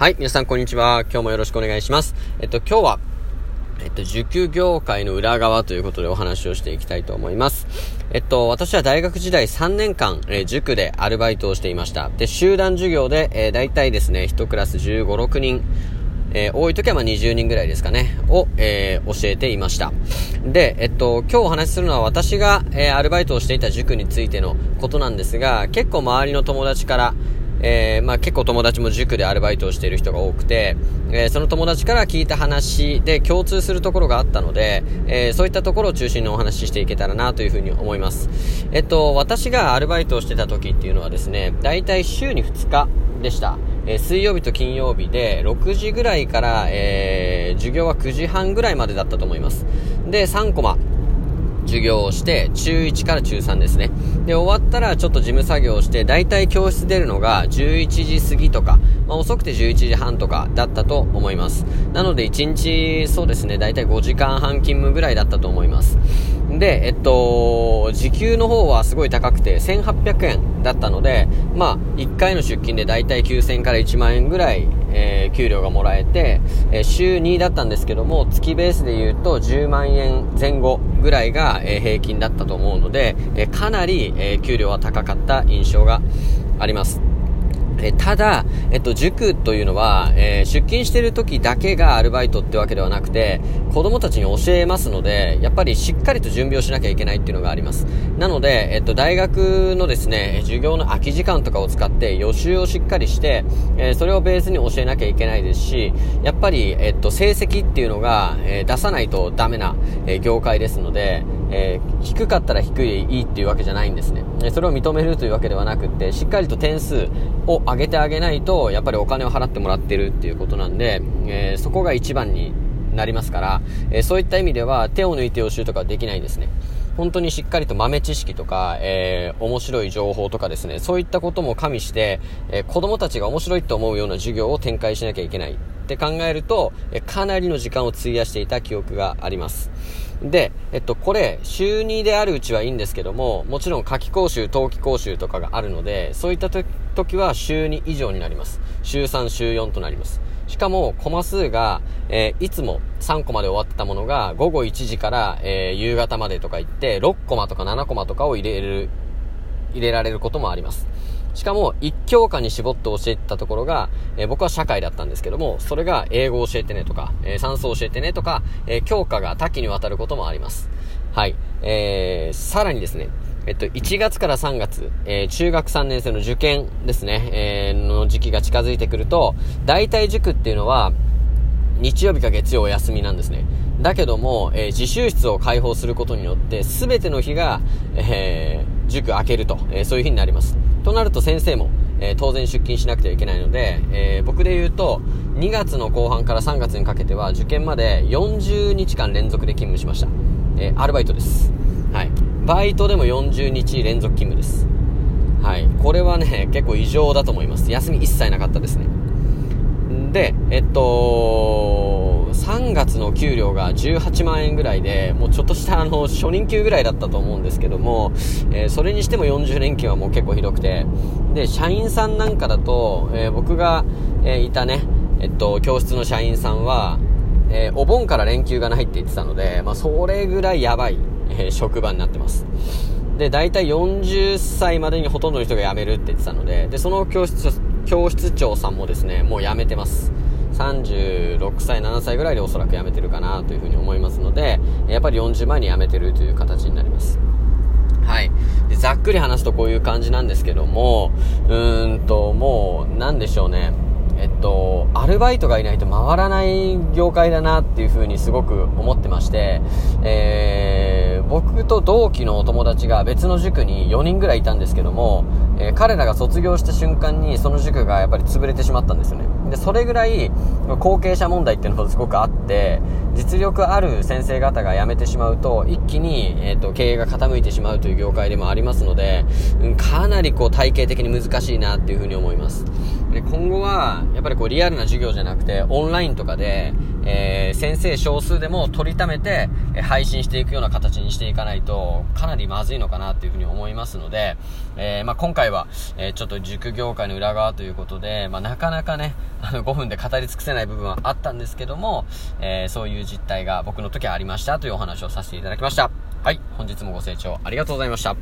はい、皆さんこんにちは。今日もよろしくお願いします。今日は、受給業界の裏側ということでお話をしていきたいと思います。私は大学時代3年間、塾でアルバイトをしていました。で、集団授業で、だいたいですね、1クラス15、6人、多い時は20人ぐらいですかね、を、教えていました。で、今日お話しするのは私が、アルバイトをしていた塾についてのことなんですが、結構周りの友達から結構友達も塾でアルバイトをしている人が多くて、その友達から聞いた話で共通するところがあったので、そういったところを中心にお話ししていけたらなというふうに思います。私がアルバイトをしてた時っていうのはですね、だいたい週に2日でした。水曜日と金曜日で6時ぐらいから、授業は9時半ぐらいまでだったと思います。で、3コマ授業をして中1から中3ですね。で、終わったらちょっと事務作業をして、だいたい教室出るのが11時過ぎとか、遅くて11時半とかだったと思います。なので1日、そうですね、だいたい5時間半勤務ぐらいだったと思います。で、時給の方はすごい高くて1800円だったので、1回の出勤でだいたい9000から1万円ぐらい、給料がもらえて、週2だったんですけども、月ベースで言うと10万円前後ぐらいが、平均だったと思うので、かなり、給料は高かった印象があります。ただ、塾というのは、出勤している時だけがアルバイトってわけではなくて、子供たちに教えますので、やっぱりしっかりと準備をしなきゃいけないっていうのがあります。なので、大学のですね、授業の空き時間とかを使って予習をしっかりして、それをベースに教えなきゃいけないですし、やっぱり、成績っていうのが、出さないとダメな、業界ですので、低かったら低いでいいっていうわけじゃないんですね。それを認めるというわけではなくて、しっかりと点数を上げてあげないと、やっぱりお金を払ってもらってるっていうことなんで、そこが一番になりますから、そういった意味では手を抜いて予習とかはできないですね。本当にしっかりと豆知識とか、面白い情報とかですね、そういったことも加味して、子供たちが面白いと思うような授業を展開しなきゃいけないって考えると、かなりの時間を費やしていた記憶があります。で、これ週2であるうちはいいんですけども、もちろん夏季講習、冬季講習とかがあるので、そういった時は週2以上になります。週3、週4となります。しかもコマ数が、いつも3コマで終わってたものが午後1時から、夕方までとか言って、6コマとか7コマとかを入れられることもあります。しかも1教科に絞って教えてたところが、僕は社会だったんですけども、それが英語を教えてねとか、算数を教えてねとか、教科が多岐にわたることもあります。はい、さらにですね、1月から3月、中学3年生の受験ですね、の時期が近づいてくると、大体塾っていうのは日曜日か月曜お休みなんですね。だけども、自習室を開放することによって、全ての日が、塾開けると、そういう日になります。となると先生も、当然出勤しなくてはいけないので、僕で言うと2月の後半から3月にかけては、受験まで40日間連続で勤務しました。アルバイトです。はい、バイトでも40日連続勤務です。はい、これはね、結構異常だと思います。休み一切なかったですね。で、3月の給料が18万円ぐらいで、もうちょっとした初任給ぐらいだったと思うんですけども、それにしても40連勤はもう結構ひどくて、で、社員さんなんかだと、僕が、いたね、教室の社員さんは、お盆から連休がないって言ってたので、それぐらいやばい、職場になってます。で、だいたい40歳までにほとんどの人が辞めるって言ってたので、その教室長さんもですね、もう辞めてます。36歳、7歳ぐらいでおそらく辞めてるかなというふうに思いますので、やっぱり40前に辞めてるという形になります。はい、で、ざっくり話すとこういう感じなんですけども、もうなんでしょうね、アルバイトがいないと回らない業界だなっていうふうにすごく思ってまして、僕と同期のお友達が別の塾に4人ぐらいいたんですけども、彼らが卒業した瞬間にその塾がやっぱり潰れてしまったんですよね。で、それぐらい後継者問題っていうのがすごくあって、実力ある先生方が辞めてしまうと一気に、経営が傾いてしまうという業界でもありますので、かなりこう体系的に難しいなっていうふうに思います。で、今後はやっぱりこうリアルな授業じゃなくてオンラインとかで、先生少数でも取りためて配信していくような形にしていかないと、かなりまずいのかなというふうに思いますので、今回は、ちょっと塾業界の裏側ということで、なかなかね、5分で語り尽くせない部分はあったんですけども、そういう実態が僕の時はありましたというお話をさせていただきました。はい、本日もご清聴ありがとうございました。